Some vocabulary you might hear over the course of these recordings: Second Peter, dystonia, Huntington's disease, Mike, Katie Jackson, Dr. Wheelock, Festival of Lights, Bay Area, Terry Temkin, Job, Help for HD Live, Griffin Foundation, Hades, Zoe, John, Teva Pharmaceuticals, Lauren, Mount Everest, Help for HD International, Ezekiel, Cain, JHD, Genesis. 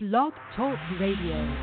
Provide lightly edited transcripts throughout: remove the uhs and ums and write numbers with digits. Blog Talk Radio.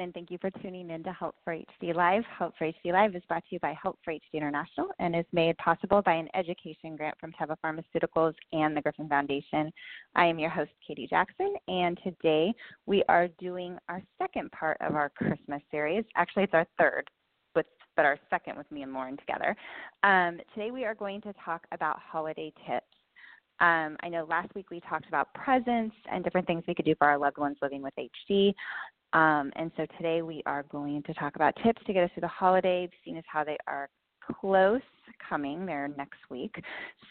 And thank you for tuning in to Help for HD Live. Help for HD Live is brought to you by Help for HD International and is made possible by an education grant from Teva Pharmaceuticals and the Griffin Foundation. I am your host, Katie Jackson, and today we are doing our second part of our Christmas series. Actually, it's our third, but our second with me and Lauren together. Today we are going to talk about holiday tips. I know last week we talked about presents and different things we could do for our loved ones living with HD. And so today we are going to talk about tips to get us through the holiday, seeing as how they are close coming there next week.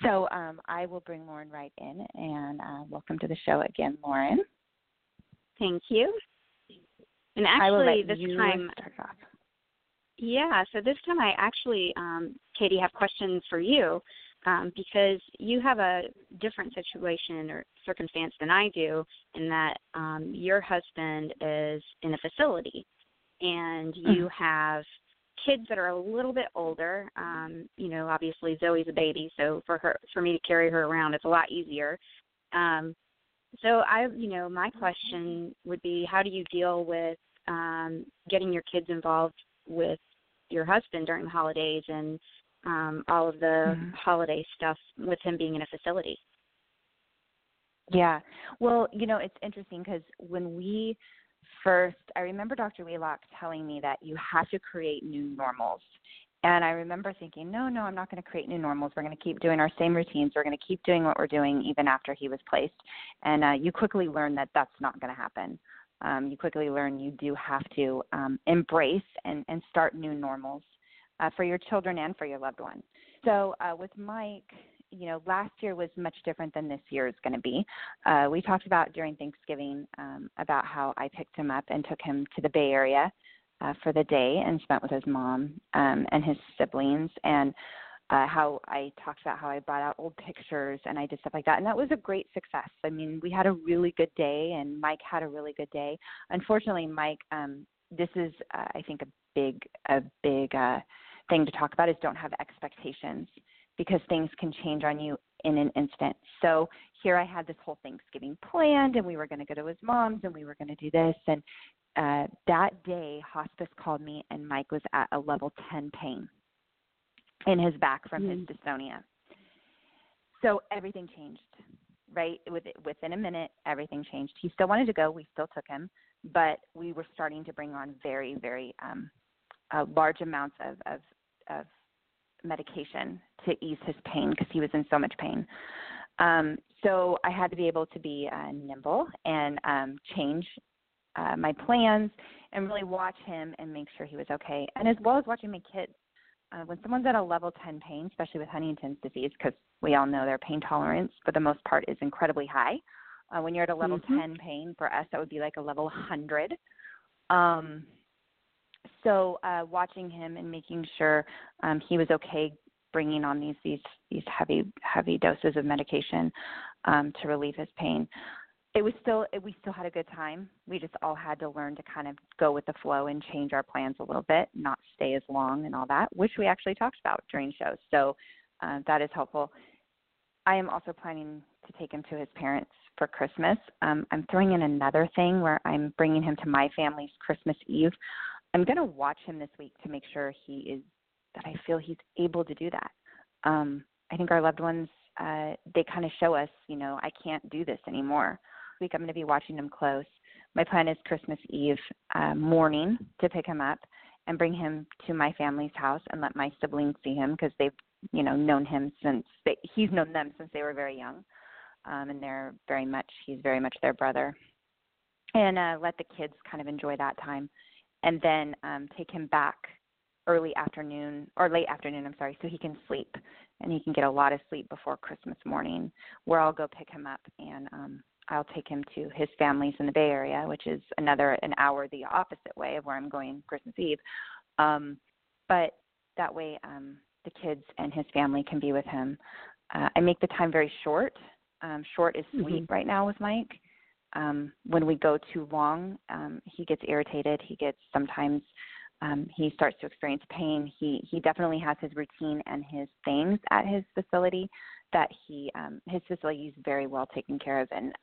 So I will bring Lauren right in, and welcome to the show again, Lauren. Thank you. And actually this time I actually, Katie, have questions for you because you have a different situation or circumstance than I do, in that your husband is in a facility and you have kids that are a little bit older. Obviously Zoe's a baby, so for me to carry her around, it's a lot easier. So my question would be, how do you deal with getting your kids involved with your husband during the holidays and all of the holiday stuff with him being in a facility? Yeah. Well, it's interesting because when we I remember Dr. Wheelock telling me that you have to create new normals. And I remember thinking, no, I'm not going to create new normals. We're going to keep doing our same routines. We're going to keep doing what we're doing even after he was placed. And you quickly learn that that's not going to happen. You quickly learn you do have to embrace and start new normals for your children and for your loved one. So with Mike, last year was much different than this year is going to be. We talked about during Thanksgiving about how I picked him up and took him to the Bay Area for the day and spent with his mom and his siblings, and how I talked about how I brought out old pictures and I did stuff like that. And that was a great success. I mean, we had a really good day and Mike had a really good day. Unfortunately, Mike, this is, I think, a big thing to talk about is don't have expectations, because things can change on you in an instant. So here I had this whole Thanksgiving planned, and we were going to go to his mom's, and we were going to do this. And that day, hospice called me, and Mike was at a level 10 pain in his back from his dystonia. So everything changed, right? Within a minute, everything changed. He still wanted to go. We still took him, but we were starting to bring on very, very large amounts of medication to ease his pain, because he was in so much pain. So I had to be able to be nimble and change my plans and really watch him and make sure he was okay. And as well as watching my kids. When someone's at a level 10 pain, especially with Huntington's disease, because we all know their pain tolerance for the most part is incredibly high. When you're at a level 10 pain, for us, that would be like a level 100. So watching him and making sure he was okay, bringing on these heavy doses of medication to relieve his pain. We still had a good time. We just all had to learn to kind of go with the flow and change our plans a little bit, not stay as long and all that, which we actually talked about during shows. So that is helpful. I am also planning to take him to his parents for Christmas. I'm throwing in another thing where I'm bringing him to my family's Christmas Eve. I'm going to watch him this week to make sure I feel he's able to do that. I think our loved ones, they kind of show us, I can't do this anymore. This week I'm going to be watching him close. My plan is Christmas Eve morning to pick him up and bring him to my family's house and let my siblings see him, because they've you know, known him since he's known them since they were very young, and he's very much their brother, and let the kids kind of enjoy that time, and then take him back late afternoon, so he can sleep, and he can get a lot of sleep before Christmas morning, where I'll go pick him up, and I'll take him to his family's in the Bay Area, which is an hour the opposite way of where I'm going Christmas Eve. But that way the kids and his family can be with him. I make the time very short. Short is sweet mm-hmm. right now with Mike. When we go too long, he gets irritated. He gets sometimes he starts to experience pain. He definitely has his routine and his things at his facility that his facility is very well taken care of. And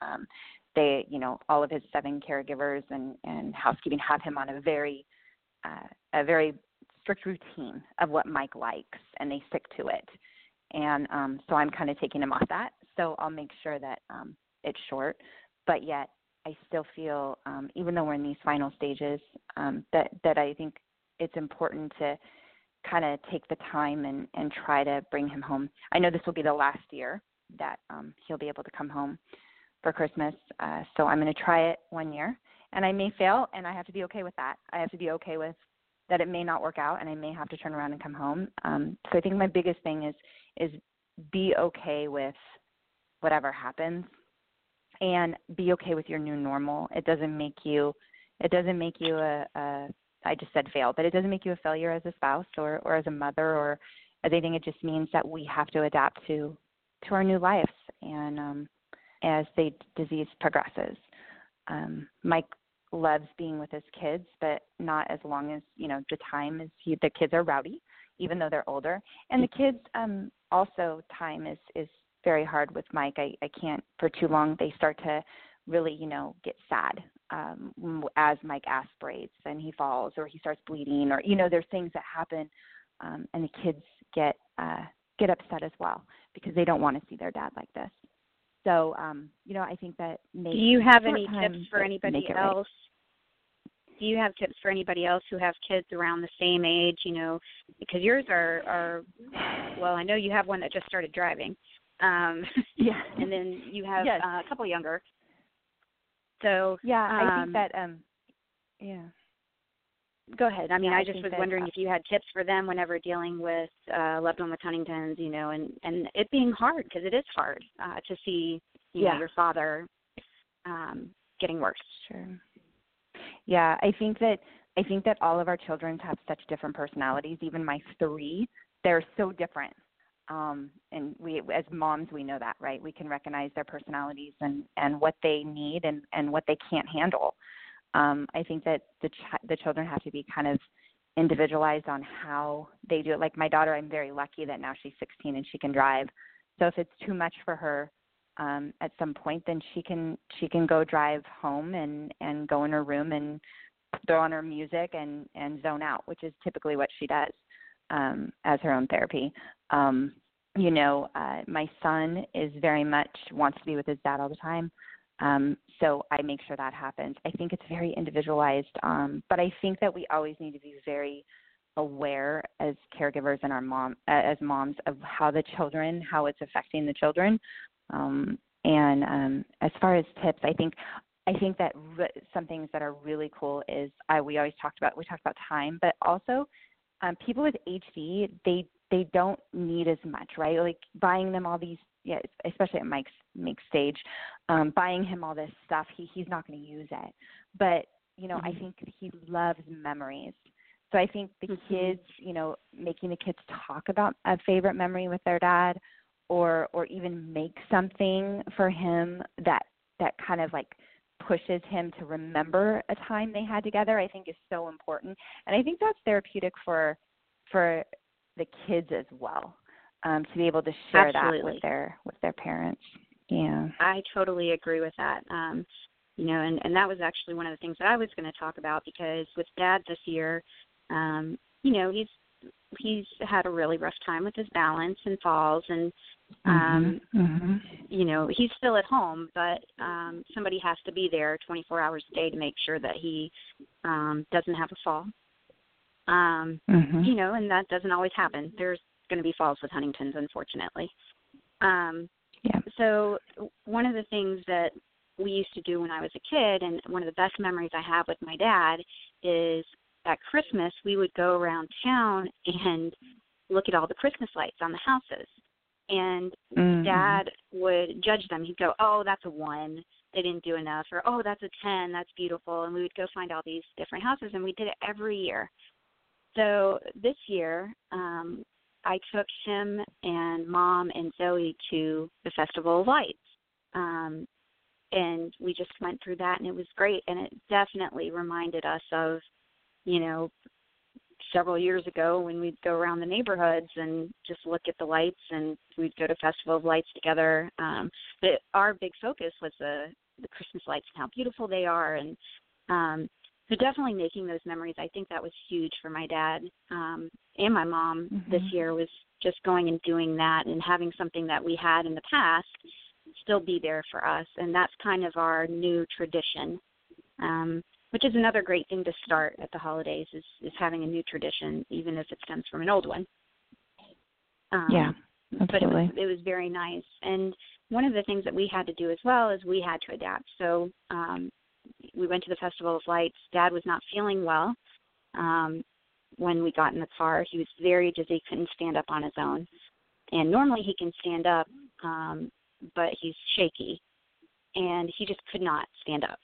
they, you know, all of his 7 caregivers and housekeeping have him on a very strict routine of what Mike likes, and they stick to it. And so I'm kind of taking him off that. So I'll make sure that it's short, but yet I still feel, even though we're in these final stages, that I think it's important to kind of take the time and try to bring him home. I know this will be the last year that he'll be able to come home for Christmas, so I'm going to try it one year, and I may fail, and I have to be okay with that. I have to be okay with that it may not work out, and I may have to turn around and come home. So I think my biggest thing is be okay with whatever happens, and be okay with your new normal. It doesn't make you I just said fail, but it doesn't make you a failure as a spouse or as a mother or as anything. It just means that we have to adapt to our new lives and as the disease progresses. Mike loves being with his kids, but not as long as, you know, the time is the kids are rowdy, even though they're older. And the kids also time is very hard with Mike. I can't for too long. They start to really, you know, get sad as Mike aspirates and he falls or he starts bleeding or, you know, there's things that happen and the kids get upset as well because they don't want to see their dad like this. So, you know, I think that maybe. Do you have any tips for anybody else? Right. Do you have tips for anybody else who have kids around the same age, you know, because yours are well, I know you have one that just started driving. Yeah. And then you have yes. A couple younger. So, yeah, I think that, yeah. Go ahead. I mean, yeah, I just was wondering if you had tips for them whenever dealing with a loved one with Huntington's, you know, and it being hard, because it is hard to see, you know, your father getting worse. Sure. Yeah, I think that all of our children have such different personalities. Even my 3, they're so different. And we, as moms, we know that, right? We can recognize their personalities and what they need and what they can't handle. I think that the children have to be kind of individualized on how they do it. Like my daughter, I'm very lucky that now she's 16 and she can drive. So if it's too much for her at some point, then she can go drive home and go in her room and throw on her music and zone out, which is typically what she does as her own therapy. You know, my son is very much wants to be with his dad all the time. So I make sure that happens. I think it's very individualized. But I think that we always need to be very aware as caregivers and as moms of how it's affecting the children. And as far as tips, I think that some things that are really cool is we talked about time, but also people with HD, they don't need as much, right? Like buying them all these, yeah, especially at Mike's stage, buying him all this stuff, he's not going to use it. But, you know, mm-hmm. I think he loves memories. So I think the mm-hmm. kids, you know, making the kids talk about a favorite memory with their dad or even make something for him that kind of like pushes him to remember a time they had together, I think is so important. And I think that's therapeutic for the kids as well, to be able to share Absolutely. That with their parents. Yeah. I totally agree with that. You know, and that was actually one of the things that I was going to talk about, because with Dad this year, you know, he's had a really rough time with his balance and falls, and, mm-hmm. Mm-hmm. you know, he's still at home, but somebody has to be there 24 hours a day to make sure that he doesn't have a fall. Mm-hmm. You know, and that doesn't always happen. There's going to be falls with Huntington's, unfortunately. So one of the things that we used to do when I was a kid, and one of the best memories I have with my dad, is at Christmas we would go around town and look at all the Christmas lights on the houses. And Dad would judge them. He'd go, oh, that's a 1. They didn't do enough. Or, oh, that's a 10. That's beautiful. And we would go find all these different houses, and we did it every year. So this year I took him and Mom and Zoe to the Festival of Lights. And we just went through that, and it was great. And it definitely reminded us of, you know, several years ago when we'd go around the neighborhoods and just look at the lights, and we'd go to Festival of Lights together. But our big focus was the Christmas lights and how beautiful they are. And so definitely making those memories, I think that was huge for my dad and my mom this year, was just going and doing that and having something that we had in the past still be there for us. And that's kind of our new tradition, which is another great thing to start at the holidays, is having a new tradition, even if it stems from an old one. Yeah, absolutely. But it was very nice. And one of the things that we had to do as well is we had to adapt. So we went to the Festival of Lights. Dad was not feeling well when we got in the car. He was very dizzy, couldn't stand up on his own. And normally he can stand up, but he's shaky, and he just could not stand up.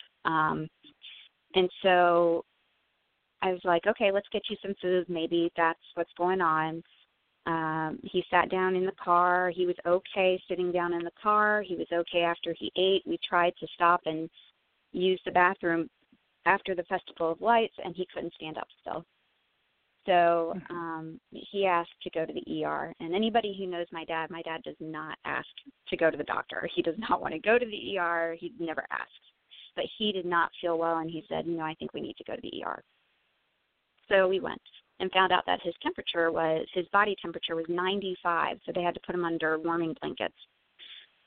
And so I was like, okay, let's get you some food. Maybe that's what's going on. He sat down in the car. He was okay sitting down in the car. He was okay after he ate. We tried to stop and use the bathroom after the Festival of Lights, and he couldn't stand up still. So he asked to go to the ER. And anybody who knows my dad does not ask to go to the doctor. He does not want to go to the ER. He never asks. But he did not feel well, and he said, I think we need to go to the ER. So we went and found out that his body temperature was 95, so they had to put him under warming blankets.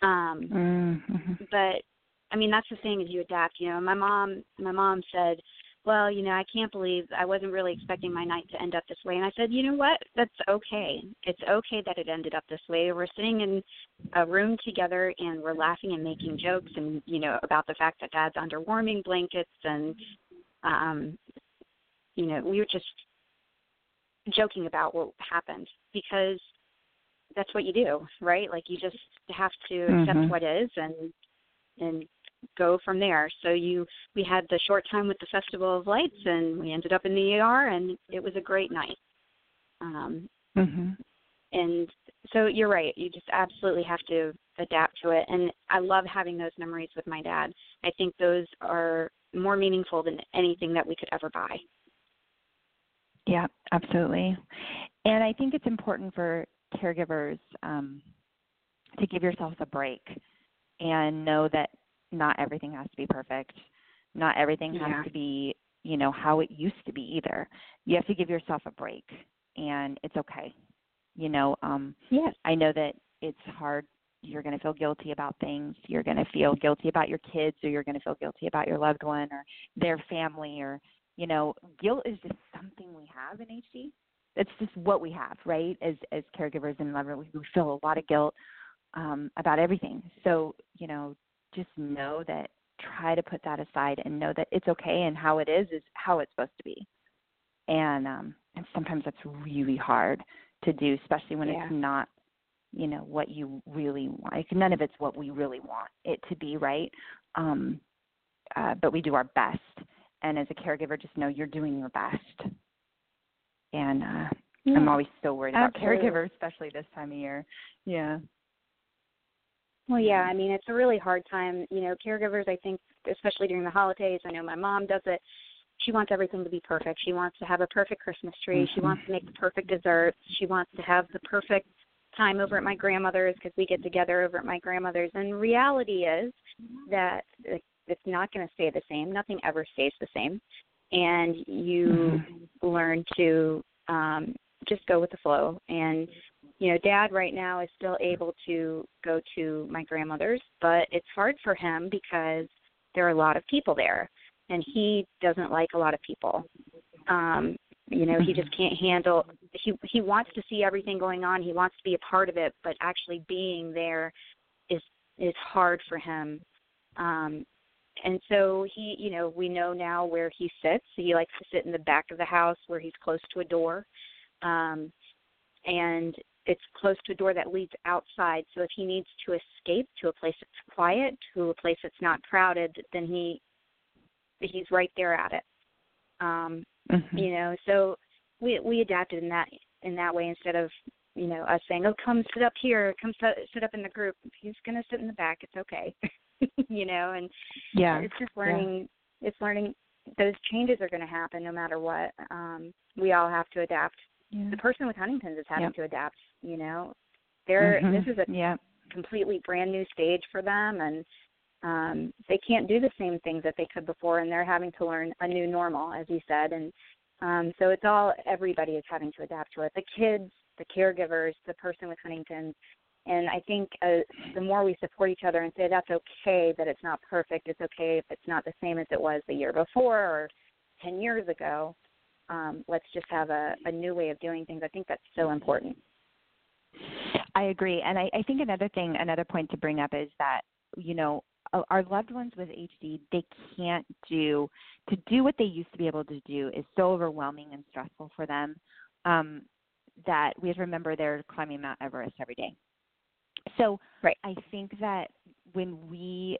But, that's the thing, is you adapt. My mom said, well, I can't believe I wasn't really expecting my night to end up this way. And I said, you know what? That's okay. It's okay that it ended up this way. We're sitting in a room together, and we're laughing and making jokes and, about the fact that Dad's under warming blankets. And, we were just joking about what happened, because that's what you do, right? Like, you just have to accept what is and go from there. So we had the short time with the Festival of Lights, and we ended up in the ER, and it was a great night. And so you're right, you just absolutely have to adapt to it. And I love having those memories with my dad. I think those are more meaningful than anything that we could ever buy. Yeah, absolutely. And I think it's important for caregivers to give yourselves a break and know that not everything has to be perfect. Not everything has to be, how it used to be either. You have to give yourself a break, and it's okay. I know that it's hard. You're going to feel guilty about things. You're going to feel guilty about your kids, or you're going to feel guilty about your loved one or their family, or, guilt is just something we have in HD. It's just what we have, right? As caregivers and lovers, we feel a lot of guilt about everything. So, just know that, try to put that aside and know that it's okay, and how it is how it's supposed to be. And sometimes that's really hard to do, especially when it's not, what you really want. Like, none of it's what we really want it to be, right? But we do our best. And as a caregiver, just know you're doing your best. And I'm always so worried about caregivers, especially this time of year. Yeah. Well, yeah, it's a really hard time. Caregivers, I think, especially during the holidays, I know my mom does it. She wants everything to be perfect. She wants to have a perfect Christmas tree. She wants to make the perfect desserts. She wants to have the perfect time over at my grandmother's, because we get together over at my grandmother's. And reality is that it's not going to stay the same. Nothing ever stays the same. And you learn to just go with the flow. And Dad right now is still able to go to my grandmother's, but it's hard for him because there are a lot of people there, and he doesn't like a lot of people. You know, he just can't handle, he wants to see everything going on. He wants to be a part of it, but actually being there is hard for him. And so he, you know, we know now where he sits. He likes to sit in the back of the house where he's close to a door. And it's close to a door that leads outside. So if he needs to escape to a place that's quiet, to a place that's not crowded, then he's right there at it. You know, so we adapted in that way instead of, you know, us saying, oh, come sit up here, come sit up in the group. He's going to sit in the back. It's okay. You know, and yeah, it's just learning. Yeah. It's learning those changes are going to happen no matter what. We all have to adapt. Yeah. The person with Huntington's is having to adapt. You know, this is a completely brand new stage for them, and they can't do the same things that they could before, and they're having to learn a new normal, as you said. And so it's all, everybody is having to adapt to it. The kids, the caregivers, the person with Huntington's. And I think the more we support each other and say that's okay, that it's not perfect, it's okay if it's not the same as it was the year before or 10 years ago, let's just have a new way of doing things. I think that's so important. I agree. And I think another point to bring up is that, you know, our loved ones with HD, they can't do what they used to be able to do is so overwhelming and stressful for them that we have to remember they're climbing Mount Everest every day. So right. I think that when we,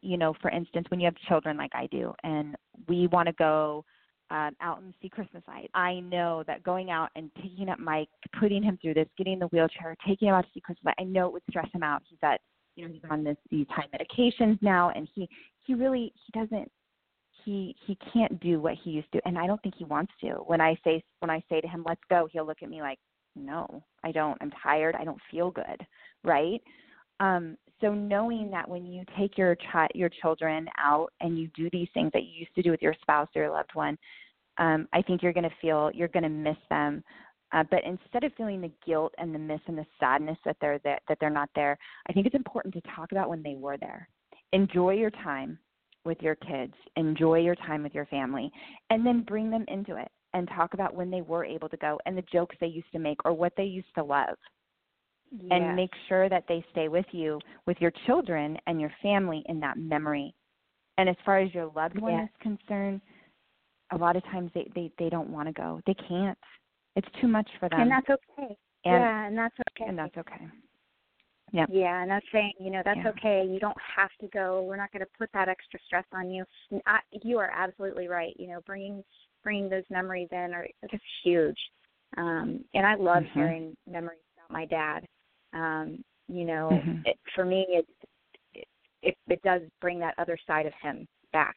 you know, for instance, when you have children like I do and we want to go out and see Christmas lights, I know that going out and picking up Mike, putting him through this, getting the wheelchair, taking him out to see Christmas lights, I know it would stress him out. He's at, you know, he's on these high medications now, and he can't do what he used to, and I don't think he wants to. When I say to him, let's go, he'll look at me like, no, I don't. I'm tired. I don't feel good, right? So knowing that when you take your children out and you do these things that you used to do with your spouse or your loved one, I think you're going to feel you're going to miss them. But instead of feeling the guilt and the miss and the sadness that they're not there, I think it's important to talk about when they were there. Enjoy your time with your kids. Enjoy your time with your family, and then bring them into it. And talk about when they were able to go and the jokes they used to make or what they used to love. Yes. And make sure that they stay with you, with your children and your family in that memory. And as far as your loved one is concerned, a lot of times they don't want to go. They can't. It's too much for them. And that's okay. And that's okay. Yeah. Yeah, and that's saying, you know, that's okay. You don't have to go. We're not going to put that extra stress on you. You are absolutely right. You know, bringing those memories in are just huge. And I love hearing memories about my dad. You know, for me, it does bring that other side of him back.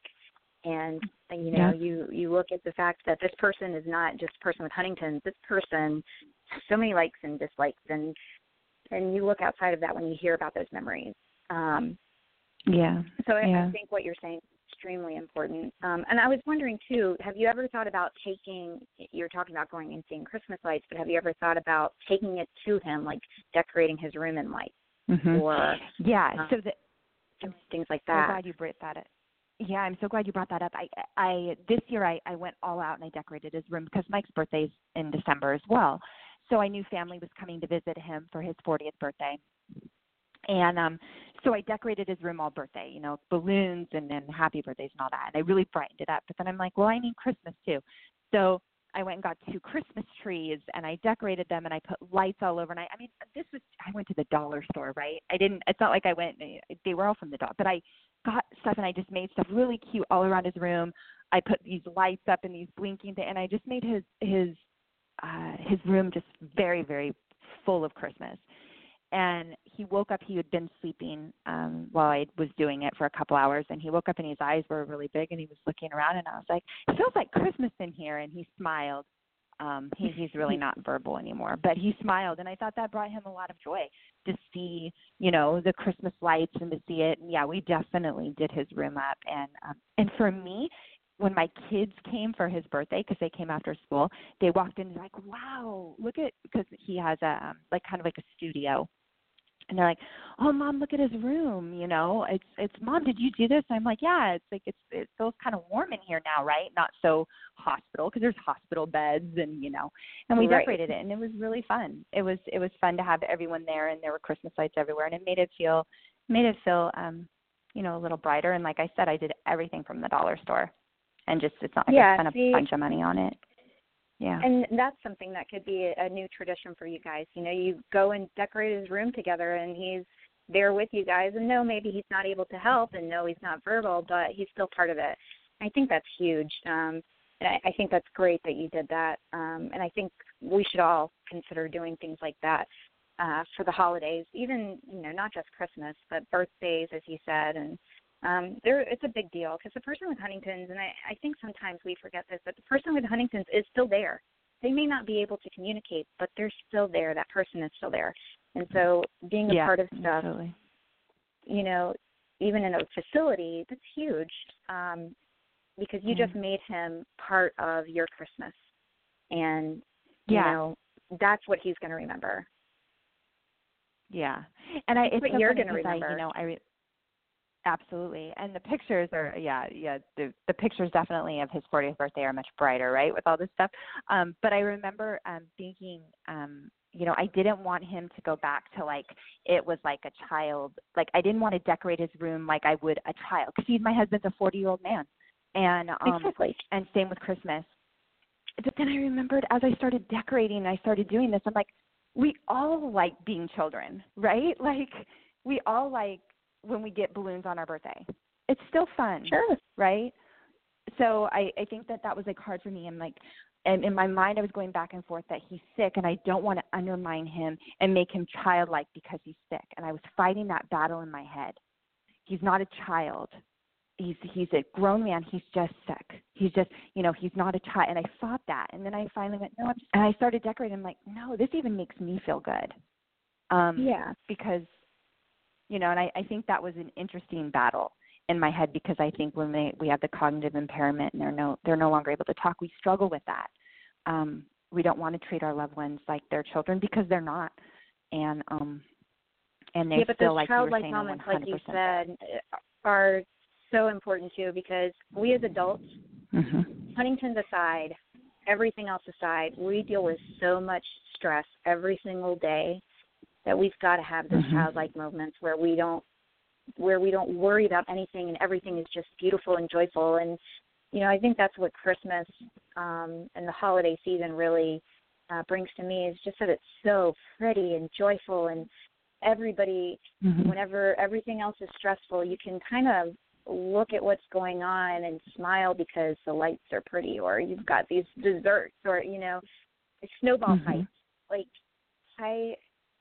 And, you know, you look at the fact that this person is not just a person with Huntington's. This person has so many likes and dislikes. And you look outside of that when you hear about those memories. I think what you're saying extremely important. And I was wondering, too, have you ever thought about you're talking about going and seeing Christmas lights, but have you ever thought about taking it to him, like decorating his room in lights? Or things like that. I'm glad you brought that up. Yeah, I'm so glad you brought that up. I this year I went all out and I decorated his room because Mike's birthday's in December as well. So I knew family was coming to visit him for his 40th birthday. And so I decorated his room all birthday, you know, balloons and then happy birthdays and all that. And I really brightened it up. But then I'm like, well, I need Christmas too. So I went and got 2 Christmas trees and I decorated them and I put lights all over. And I went to the dollar store, right? It's not like I went, they were all from the dollar, but I got stuff and I just made stuff really cute all around his room. I put these lights up and these blinking things, and I just made his room just very, very full of Christmas. And he woke up, he had been sleeping while I was doing it for a couple hours, and he woke up and his eyes were really big and he was looking around, and I was like, it feels like Christmas in here. And he smiled. He's really not verbal anymore, but he smiled, and I thought that brought him a lot of joy to see, you know, the Christmas lights and to see it. And yeah, we definitely did his room up. And for me, when my kids came for his birthday, because they came after school, they walked in and like, wow, look at, because he has a like a studio. and they're like, oh, Mom, look at his room, you know. It's Mom, did you do this? And I'm like, yeah, it feels kind of warm in here now, right? Not so hospital, because there's hospital beds and, you know. And we decorated it, and it was really fun. It was fun to have everyone there, and there were Christmas lights everywhere, and it made it feel you know, a little brighter. And like I said, I did everything from the dollar store, and just it's not like I spent a bunch of money on it. Yeah. And that's something that could be a new tradition for you guys. You know, you go and decorate his room together, and he's there with you guys. And no, maybe he's not able to help, and no, he's not verbal, but he's still part of it. I think that's huge. And I think that's great that you did that. And I think we should all consider doing things like that for the holidays, even, you know, not just Christmas, but birthdays, as you said, and it's a big deal, because the person with Huntington's, and I think sometimes we forget this, but the person with Huntington's is still there. They may not be able to communicate, but they're still there. That person is still there. And so being a part of stuff, absolutely, you know, even in a facility, that's huge, because you just made him part of your Christmas. And, you know, that's what he's going to remember. Yeah. And it's what you're going to remember. Absolutely. And the pictures are, the pictures definitely of his 40th birthday are much brighter, right, with all this stuff. But I remember thinking, you know, I didn't want him to go back to, like, it was like a child. Like, I didn't want to decorate his room like I would a child, because my husband's a 40-year-old man. And exactly. And same with Christmas. But then I remembered, as I started decorating and I started doing this, I'm like, we all like being children, right? Like, we all like when we get balloons on our birthday. It's still fun, sure, right? So I think that was, like, hard for me. And, like, and in my mind I was going back and forth that he's sick, and I don't want to undermine him and make him childlike because he's sick. And I was fighting that battle in my head. He's not a child. He's a grown man. He's just sick. He's just, you know, he's not a child. And I fought that. And then I finally went, no, and I started decorating. I'm like, no, this even makes me feel good. Because, you know, and I think that was an interesting battle in my head, because I think when we have the cognitive impairment and they're no longer able to talk, we struggle with that. We don't want to treat our loved ones like they're children, because they're not. And they feel like you're saying 100%. Yeah, but those childlike moments, like you said, are so important too, because we as adults, Huntington's aside, everything else aside, we deal with so much stress every single day, that we've got to have those childlike moments where we don't worry about anything, and everything is just beautiful and joyful. And, you know, I think that's what Christmas and the holiday season really brings to me, is just that it's so pretty and joyful, and everybody, whenever everything else is stressful, you can kind of look at what's going on and smile because the lights are pretty, or you've got these desserts, or, you know, snowball fights. Like, I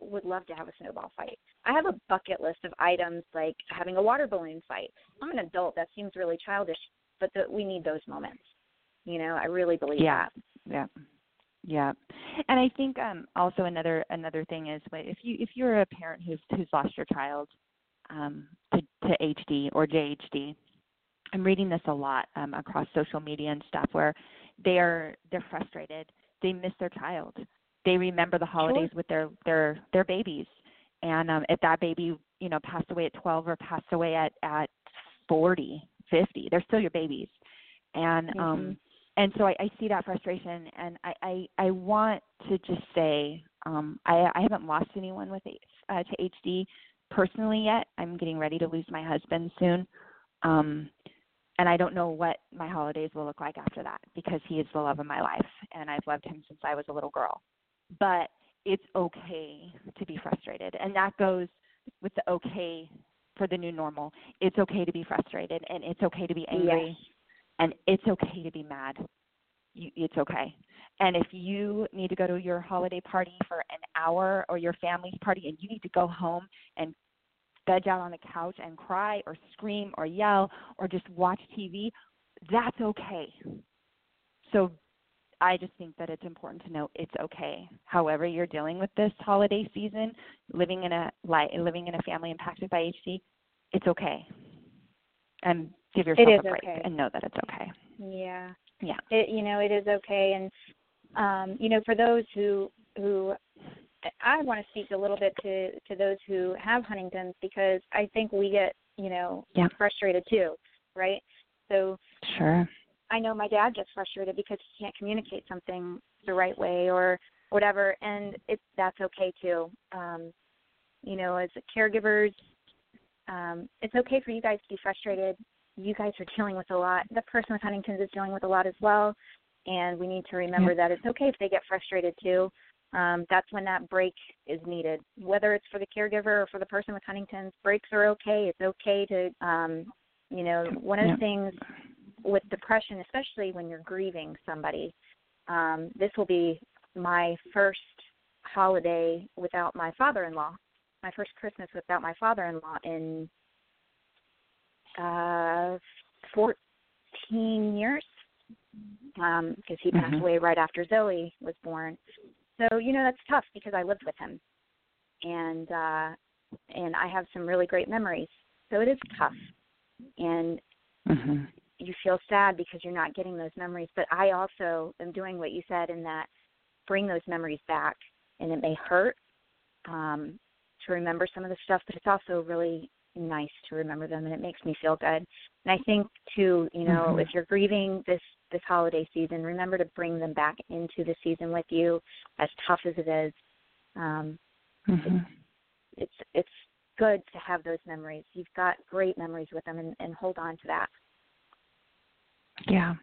would love to have a snowball fight. I have a bucket list of items, like having a water balloon fight. I'm an adult. That seems really childish, but we need those moments. You know, I really believe that. Yeah. And I think also another thing is, if you're a parent who's lost your child to HD or JHD, I'm reading this a lot across social media and stuff, where they're frustrated. They miss their child. They remember the holidays with their babies. And if that baby, you know, passed away at 12 or passed away at 40, 50, they're still your babies. And and so I see that frustration. And I want to just say I haven't lost anyone with to HD personally yet. I'm getting ready to lose my husband soon. And I don't know what my holidays will look like after that, because he is the love of my life, and I've loved him since I was a little girl. But it's okay to be frustrated. And that goes with the okay for the new normal. It's okay to be frustrated, and it's okay to be angry, and it's okay to be mad. It's okay. And if you need to go to your holiday party for an hour, or your family's party, and you need to go home and veg out on the couch and cry or scream or yell or just watch TV, that's okay. So I just think that it's important to know it's okay. However you're dealing with this holiday season, living in a family impacted by HD, it's okay. And give yourself a break and know that it's okay. Yeah. It is okay. And you know, for those who I want to speak a little bit to those who have Huntington's, because I think we get, frustrated too, right? So sure. I know my dad gets frustrated because he can't communicate something the right way or whatever, and that's okay too. As caregivers, it's okay for you guys to be frustrated. You guys are dealing with a lot. The person with Huntington's is dealing with a lot as well, and we need to remember that it's okay if they get frustrated too. That's when that break is needed, whether it's for the caregiver or for the person with Huntington's. Breaks are okay. It's okay to, one of the things with depression, especially when you're grieving somebody, this will be my first holiday without my father-in-law, my first Christmas without my father-in-law in 14 years, because he passed away right after Zoe was born. So, that's tough because I lived with him, and I have some really great memories. So it is tough, and you feel sad because you're not getting those memories. But I also am doing what you said in that bring those memories back, and it may hurt to remember some of the stuff, but it's also really nice to remember them, and it makes me feel good. And I think, too, if you're grieving this holiday season, remember to bring them back into the season with you, as tough as it is. It's good to have those memories. You've got great memories with them, and hold on to that. Yeah.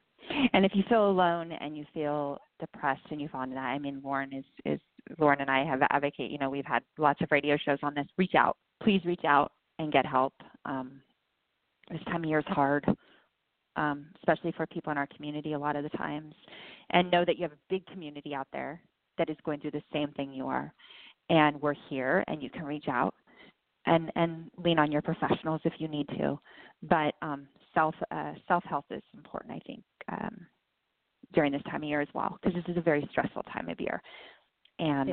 And if you feel alone and you feel depressed and you fall into that, I mean, Lauren and I have advocated, we've had lots of radio shows on this. Reach out. Please reach out and get help. This time of year is hard, especially for people in our community a lot of the times. And know that you have a big community out there that is going through the same thing you are. And we're here, and you can reach out and lean on your professionals if you need to. But self-help is important, I think, during this time of year as well, because this is a very stressful time of year. And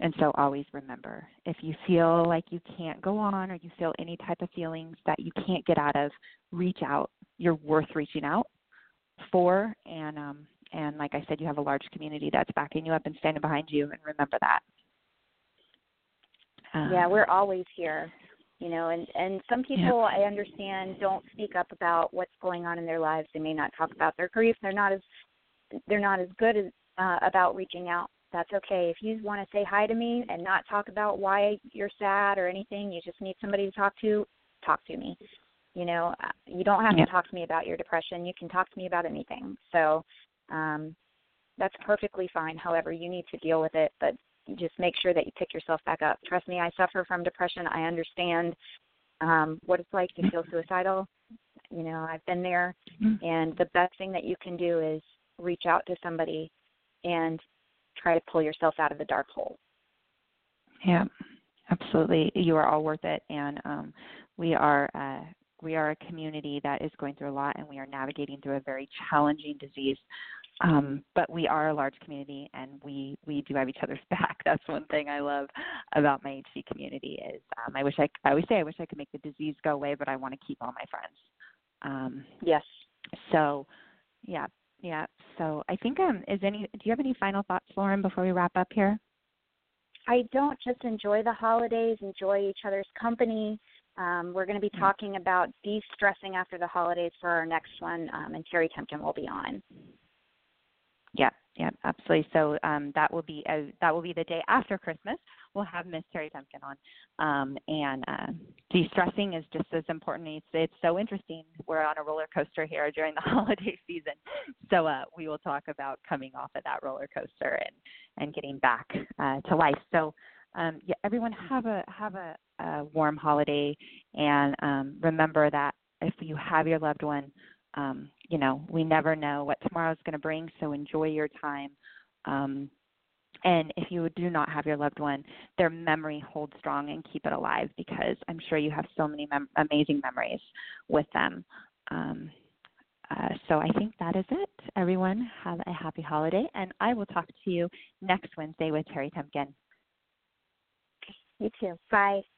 and so always remember, if you feel like you can't go on or you feel any type of feelings that you can't get out of, reach out. You're worth reaching out for. And like I said, you have a large community that's backing you up and standing behind you, and remember that. We're always here, and some people I understand don't speak up about what's going on in their lives. They may not talk about their grief. They're not as good as, about reaching out. That's okay. If you want to say hi to me and not talk about why you're sad or anything, you just need somebody to talk to me. You don't have to talk to me about your depression. You can talk to me about anything. So that's perfectly fine. However, you need to deal with it, but just make sure that you pick yourself back up. Trust me, I suffer from depression. I understand what it's like to feel suicidal. I've been there. And the best thing that you can do is reach out to somebody and try to pull yourself out of the dark hole. Yeah, absolutely. You are all worth it. And we are a community that is going through a lot, and we are navigating through a very challenging disease. But we are a large community, and we do have each other's back. That's one thing I love about my HD community is I always say I wish I could make the disease go away, but I want to keep all my friends. Yes. So, yeah. So I think do you have any final thoughts, Lauren, before we wrap up here? I don't. Just enjoy the holidays, enjoy each other's company. We're going to be talking about de-stressing after the holidays for our next one, and Terry Temkin will be on. Yeah, absolutely. So that will be the day after Christmas. We'll have Miss Terry Temkin on, and de-stressing is just as important. It's so interesting. We're on a roller coaster here during the holiday season, so we will talk about coming off of that roller coaster and getting back to life. So everyone have a warm holiday, and remember that if you have your loved one, we never know what tomorrow's going to bring, so enjoy your time. And if you do not have your loved one, their memory holds strong and keep it alive, because I'm sure you have so many amazing memories with them. So I think that is it. Everyone have a happy holiday, and I will talk to you next Wednesday with Terry Temkin. You too. Bye.